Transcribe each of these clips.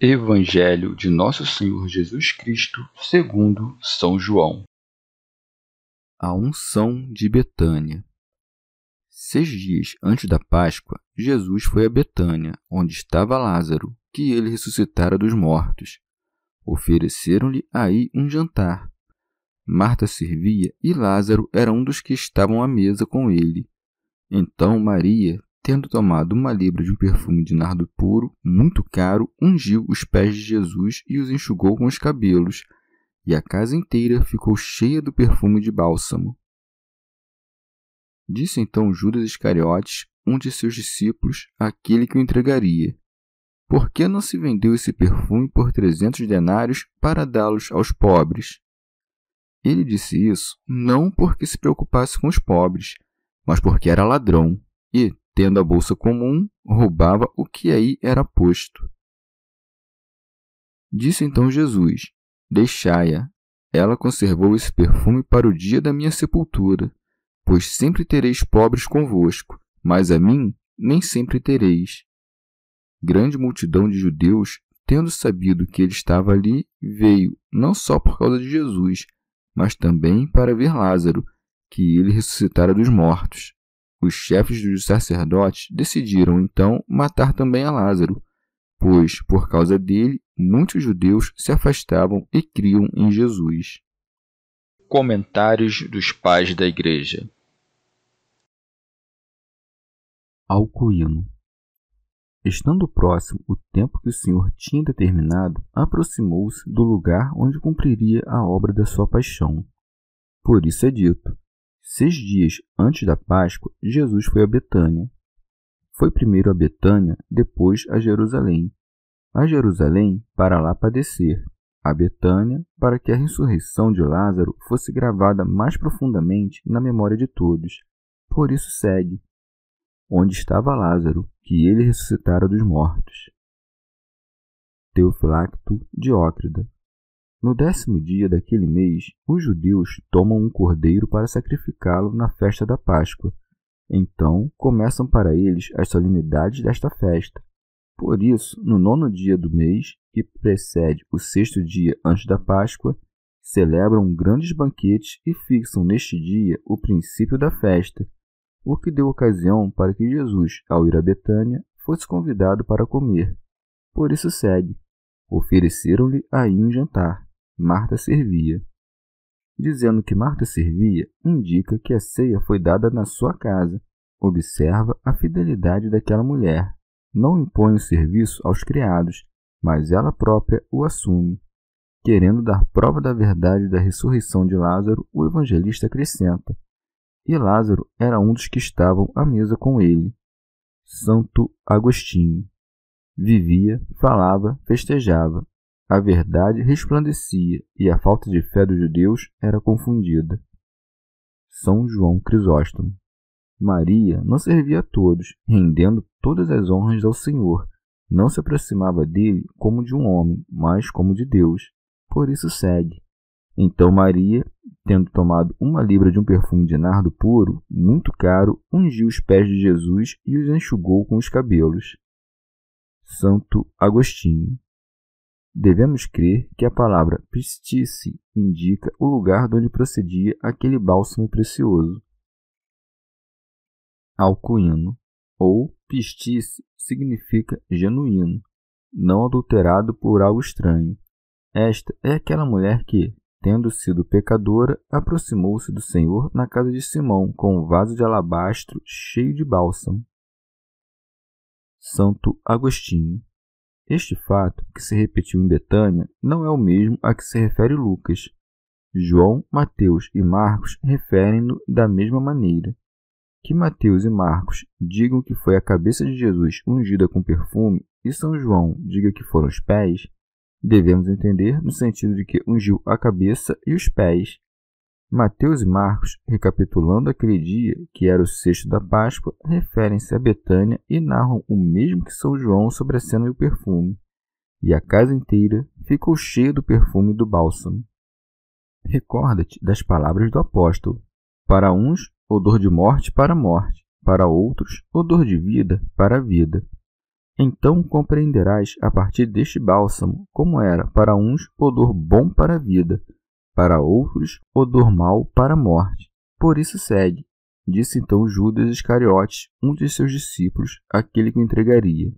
Evangelho de Nosso Senhor Jesus Cristo, segundo São João. A unção de Betânia. 6 dias antes da Páscoa, Jesus foi a Betânia, onde estava Lázaro, que ele ressuscitara dos mortos. Ofereceram-lhe aí um jantar. Marta servia e Lázaro era um dos que estavam à mesa com ele. Então Maria, tendo tomado uma libra de um perfume de nardo puro, muito caro, ungiu os pés de Jesus e os enxugou com os cabelos, e a casa inteira ficou cheia do perfume de bálsamo. Disse então Judas Iscariotes, um de seus discípulos, aquele que o entregaria: Por que não se vendeu esse perfume por 300 denários para dá-los aos pobres? Ele disse isso não porque se preocupasse com os pobres, mas porque era ladrão e, tendo a bolsa comum, roubava o que aí era posto. Disse então Jesus: Deixai-a. Ela conservou esse perfume para o dia da minha sepultura, pois sempre tereis pobres convosco, mas a mim nem sempre tereis. Grande multidão de judeus, tendo sabido que ele estava ali, veio, não só por causa de Jesus, mas também para ver Lázaro, que ele ressuscitara dos mortos. Os chefes dos sacerdotes decidiram, então, matar também a Lázaro, pois, por causa dele, muitos judeus se afastavam e criam em Jesus. Comentários dos Pais da Igreja. Alcuíno. Estando próximo o tempo que o Senhor tinha determinado, aproximou-se do lugar onde cumpriria a obra da sua paixão. Por isso é dito: 6 dias antes da Páscoa, Jesus foi a Betânia. Foi primeiro a Betânia, depois a Jerusalém. A Jerusalém, para lá padecer. A Betânia, para que a ressurreição de Lázaro fosse gravada mais profundamente na memória de todos. Por isso segue: Onde estava Lázaro, que ele ressuscitara dos mortos. Teofilacto de Ócrida. No 10º dia daquele mês, os judeus tomam um cordeiro para sacrificá-lo na festa da Páscoa. Então, começam para eles as solenidades desta festa. Por isso, no 9º dia do mês, que precede o 6º dia antes da Páscoa, celebram grandes banquetes e fixam neste dia o princípio da festa, o que deu ocasião para que Jesus, ao ir a Betânia, fosse convidado para comer. Por isso segue: Ofereceram-lhe aí um jantar. Marta servia. Dizendo que Marta servia, indica que a ceia foi dada na sua casa. Observa a fidelidade daquela mulher. Não impõe o serviço aos criados, mas ela própria o assume. Querendo dar prova da verdade da ressurreição de Lázaro, o evangelista acrescenta: E Lázaro era um dos que estavam à mesa com ele. Santo Agostinho. Vivia, falava, festejava. A verdade resplandecia e a falta de fé dos judeus era confundida. São João Crisóstomo. Maria não servia a todos, rendendo todas as honras ao Senhor. Não se aproximava dele como de um homem, mas como de Deus. Por isso segue: Então Maria, tendo tomado uma libra de um perfume de nardo puro, muito caro, ungiu os pés de Jesus e os enxugou com os cabelos. Santo Agostinho. Devemos crer que a palavra pistice indica o lugar de onde procedia aquele bálsamo precioso. Alcuíno, ou pistice, significa genuíno, não adulterado por algo estranho. Esta é aquela mulher que, tendo sido pecadora, aproximou-se do Senhor na casa de Simão com um vaso de alabastro cheio de bálsamo. Santo Agostinho. Este fato, que se repetiu em Betânia, não é o mesmo a que se refere Lucas. João, Mateus e Marcos referem-no da mesma maneira. Que Mateus e Marcos digam que foi a cabeça de Jesus ungida com perfume e São João diga que foram os pés, devemos entender no sentido de que ungiu a cabeça e os pés. Mateus e Marcos, recapitulando aquele dia, que era o sexto da Páscoa, referem-se a Betânia e narram o mesmo que São João sobre a cena e o perfume. E a casa inteira ficou cheia do perfume e do bálsamo. Recorda-te das palavras do apóstolo. Para uns, odor de morte para a morte, para outros, odor de vida para a vida. Então compreenderás a partir deste bálsamo como era para uns odor bom para a vida, para outros odor mau para a morte. Por isso segue, disse então Judas Iscariotes, um de seus discípulos, aquele que o entregaria.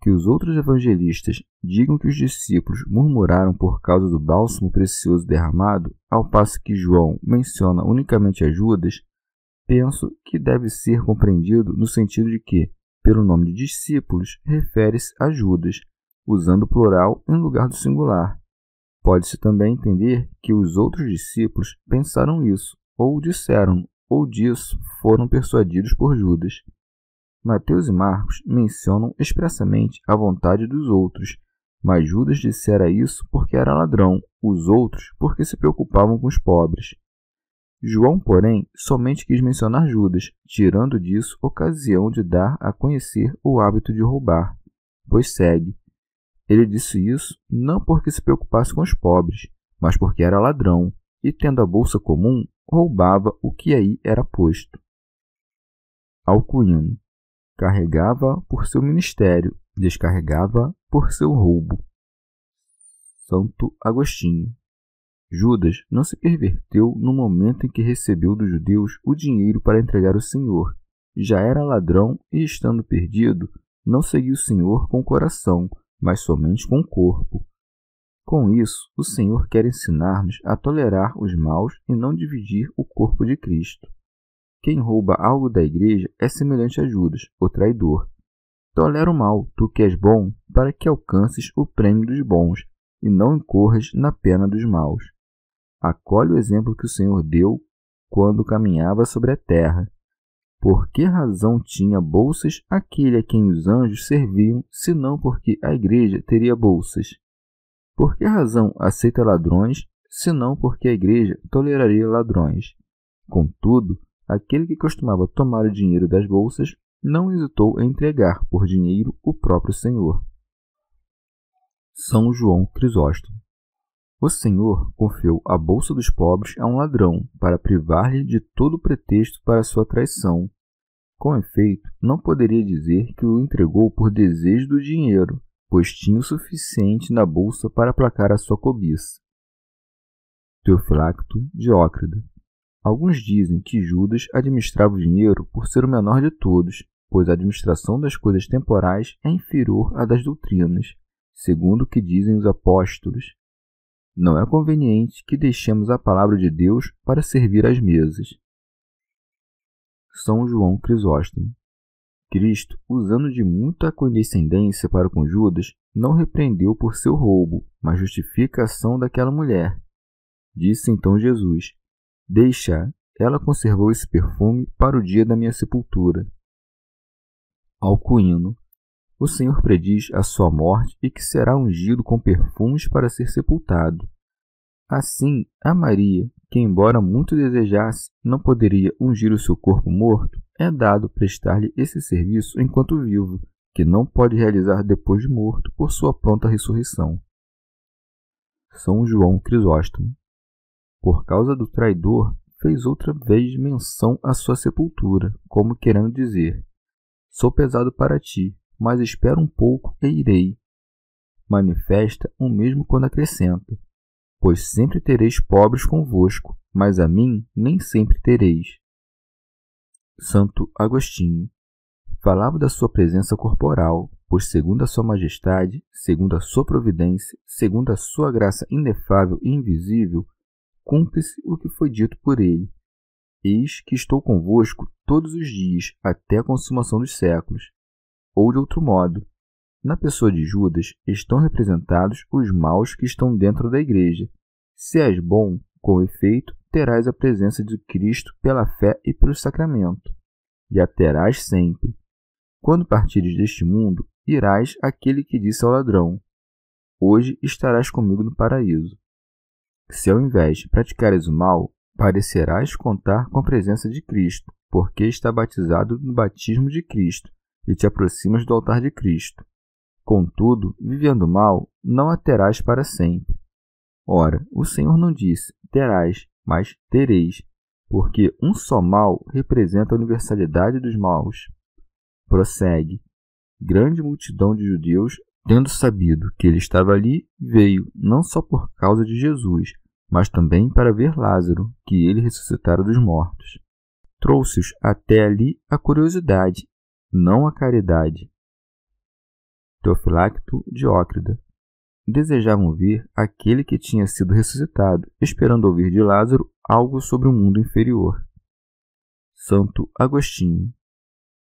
Que os outros evangelistas digam que os discípulos murmuraram por causa do bálsamo precioso derramado, ao passo que João menciona unicamente a Judas, penso que deve ser compreendido no sentido de que, pelo nome de discípulos, refere-se a Judas, usando o plural em lugar do singular. Pode-se também entender que os outros discípulos pensaram isso, ou disseram, ou disso foram persuadidos por Judas. Mateus e Marcos mencionam expressamente a vontade dos outros, mas Judas dissera isso porque era ladrão, os outros porque se preocupavam com os pobres. João, porém, somente quis mencionar Judas, tirando disso ocasião de dar a conhecer o hábito de roubar, pois segue. Ele disse isso não porque se preocupasse com os pobres, mas porque era ladrão, e tendo a bolsa comum, roubava o que aí era posto. Alcuíno. Carregava por seu ministério, descarregava por seu roubo. Santo Agostinho. Judas não se perverteu no momento em que recebeu dos judeus o dinheiro para entregar o Senhor. Já era ladrão e, estando perdido, não seguiu o Senhor com o coração, mas somente com o corpo. Com isso, o Senhor quer ensinar-nos a tolerar os maus e não dividir o corpo de Cristo. Quem rouba algo da igreja é semelhante a Judas, o traidor. Tolera o mal, tu que és bom, para que alcances o prêmio dos bons, e não incorras na pena dos maus. Acolhe o exemplo que o Senhor deu quando caminhava sobre a terra. Por que razão tinha bolsas aquele a quem os anjos serviam, senão porque a igreja teria bolsas? Por que razão aceita ladrões, senão porque a igreja toleraria ladrões? Contudo, aquele que costumava tomar o dinheiro das bolsas não hesitou em entregar por dinheiro o próprio Senhor. São João Crisóstomo. O Senhor confiou a bolsa dos pobres a um ladrão para privar-lhe de todo o pretexto para sua traição. Com efeito, não poderia dizer que o entregou por desejo do dinheiro, pois tinha o suficiente na bolsa para aplacar a sua cobiça. Teofilacto de Ócrida. Alguns dizem que Judas administrava o dinheiro por ser o menor de todos, pois a administração das coisas temporais é inferior à das doutrinas, segundo o que dizem os apóstolos. Não é conveniente que deixemos a palavra de Deus para servir às mesas. São João Crisóstomo. Cristo, usando de muita condescendência para com Judas, não repreendeu por seu roubo, mas justifica a ação daquela mulher. Disse então Jesus: deixa, ela conservou esse perfume para o dia da minha sepultura. Alcuíno. O Senhor prediz a sua morte e que será ungido com perfumes para ser sepultado. Assim, a Maria, que embora muito desejasse, não poderia ungir o seu corpo morto, é dado prestar-lhe esse serviço enquanto vivo, que não pode realizar depois de morto por sua pronta ressurreição. São João Crisóstomo. Por causa do traidor, fez outra vez menção à sua sepultura, como querendo dizer: sou pesado para ti, mas espera um pouco e irei. Manifesta o mesmo quando acrescenta: pois sempre tereis pobres convosco, mas a mim nem sempre tereis. Santo Agostinho. Falava da sua presença corporal, pois segundo a sua majestade, segundo a sua providência, segundo a sua graça inefável e invisível, cumpre-se o que foi dito por ele. Eis que estou convosco todos os dias, até a consumação dos séculos. Ou de outro modo, na pessoa de Judas estão representados os maus que estão dentro da igreja. Se és bom, com efeito, terás a presença de Cristo pela fé e pelo sacramento, e a terás sempre. Quando partires deste mundo, irás àquele que disse ao ladrão: hoje estarás comigo no paraíso. Se ao invés de praticares o mal, parecerás contar com a presença de Cristo, porque está batizado no batismo de Cristo e te aproximas do altar de Cristo. Contudo, vivendo mal, não a terás para sempre. Ora, o Senhor não disse terás, mas tereis, porque um só mal representa a universalidade dos maus. Prossegue. Grande multidão de judeus, tendo sabido que ele estava ali, veio, não só por causa de Jesus, mas também para ver Lázaro, que ele ressuscitara dos mortos. Trouxe-os até ali a curiosidade, não a caridade. Teofilacto de Ócrida. Desejavam ver aquele que tinha sido ressuscitado, esperando ouvir de Lázaro algo sobre o mundo inferior. Santo Agostinho.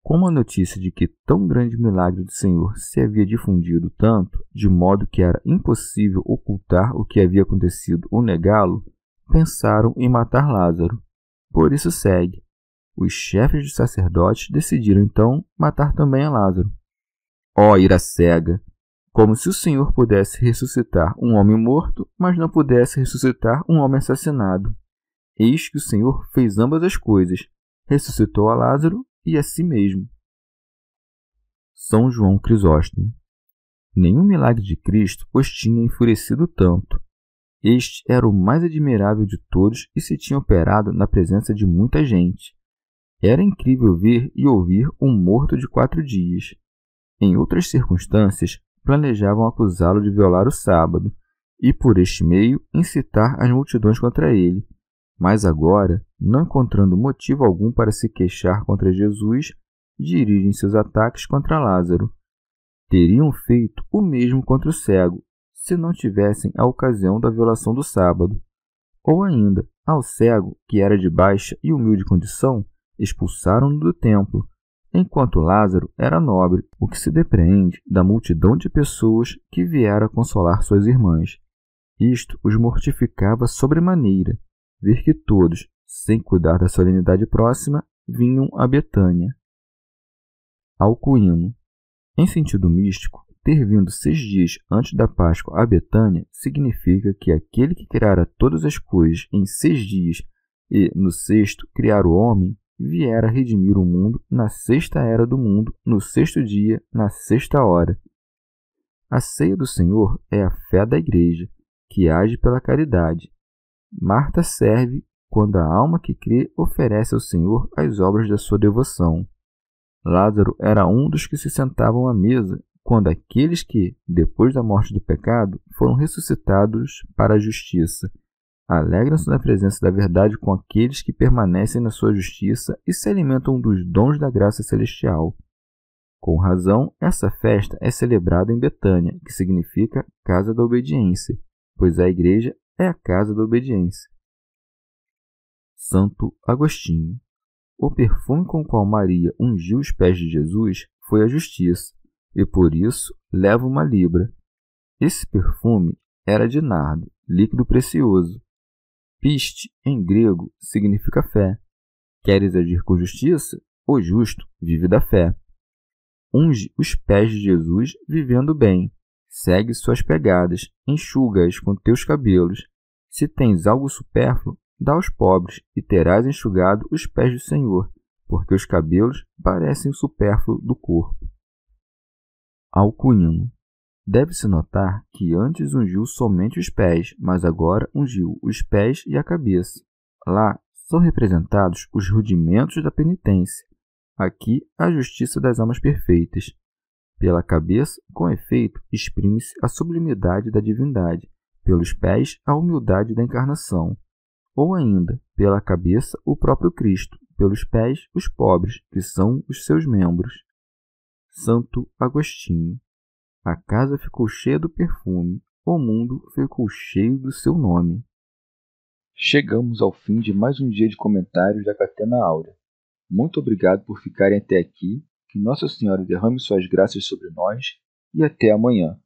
Como a notícia de que tão grande milagre do Senhor se havia difundido tanto, de modo que era impossível ocultar o que havia acontecido ou negá-lo, pensaram em matar Lázaro. Por isso segue. Os chefes dos sacerdotes decidiram, então, matar também a Lázaro. Ó ira cega! Como se o Senhor pudesse ressuscitar um homem morto, mas não pudesse ressuscitar um homem assassinado. Eis que o Senhor fez ambas as coisas, ressuscitou a Lázaro e a si mesmo. São João Crisóstomo. Nenhum milagre de Cristo os tinha enfurecido tanto. Este era o mais admirável de todos e se tinha operado na presença de muita gente. Era incrível ver e ouvir um morto de 4 dias. Em outras circunstâncias, planejavam acusá-lo de violar o sábado e, por este meio, incitar as multidões contra ele. Mas agora, não encontrando motivo algum para se queixar contra Jesus, dirigem seus ataques contra Lázaro. Teriam feito o mesmo contra o cego, se não tivessem a ocasião da violação do sábado. Ou ainda, ao cego, que era de baixa e humilde condição, expulsaram-no do templo, enquanto Lázaro era nobre, o que se depreende da multidão de pessoas que viera consolar suas irmãs. Isto os mortificava sobremaneira, ver que todos, sem cuidar da solenidade próxima, vinham a Betânia. Alcuíno. Em sentido místico, ter vindo 6 dias antes da Páscoa a Betânia significa que aquele que criara todas as coisas em 6 dias e, no sexto, criar o homem, viera redimir o mundo na 6ª era do mundo, no 6º dia, na 6ª hora. A ceia do Senhor é a fé da Igreja, que age pela caridade. Marta serve quando a alma que crê oferece ao Senhor as obras da sua devoção. Lázaro era um dos que se sentavam à mesa quando aqueles que, depois da morte do pecado, foram ressuscitados para a justiça. Alegram-se na presença da verdade com aqueles que permanecem na sua justiça e se alimentam dos dons da graça celestial. Com razão, essa festa é celebrada em Betânia, que significa Casa da Obediência, pois a Igreja é a Casa da Obediência. Santo Agostinho. O perfume com o qual Maria ungiu os pés de Jesus foi a justiça, e por isso leva 1 libra. Esse perfume era de nardo, líquido precioso. Piste, em grego, significa fé. Queres agir com justiça? O justo vive da fé. Unge os pés de Jesus vivendo bem. Segue suas pegadas, enxuga-as com teus cabelos. Se tens algo supérfluo, dá aos pobres, e terás enxugado os pés do Senhor, porque os cabelos parecem o supérfluo do corpo. Alcuíno. Deve-se notar que antes ungiu somente os pés, mas agora ungiu os pés e a cabeça. Lá são representados os rudimentos da penitência. Aqui, a justiça das almas perfeitas. Pela cabeça, com efeito, exprime-se a sublimidade da divindade. Pelos pés, a humildade da encarnação. Ou ainda, pela cabeça, o próprio Cristo. Pelos pés, os pobres, que são os seus membros. Santo Agostinho. A casa ficou cheia do perfume, o mundo ficou cheio do seu nome. Chegamos ao fim de mais um dia de comentários da Catena Áurea. Muito obrigado por ficarem até aqui, que Nossa Senhora derrame suas graças sobre nós e até amanhã.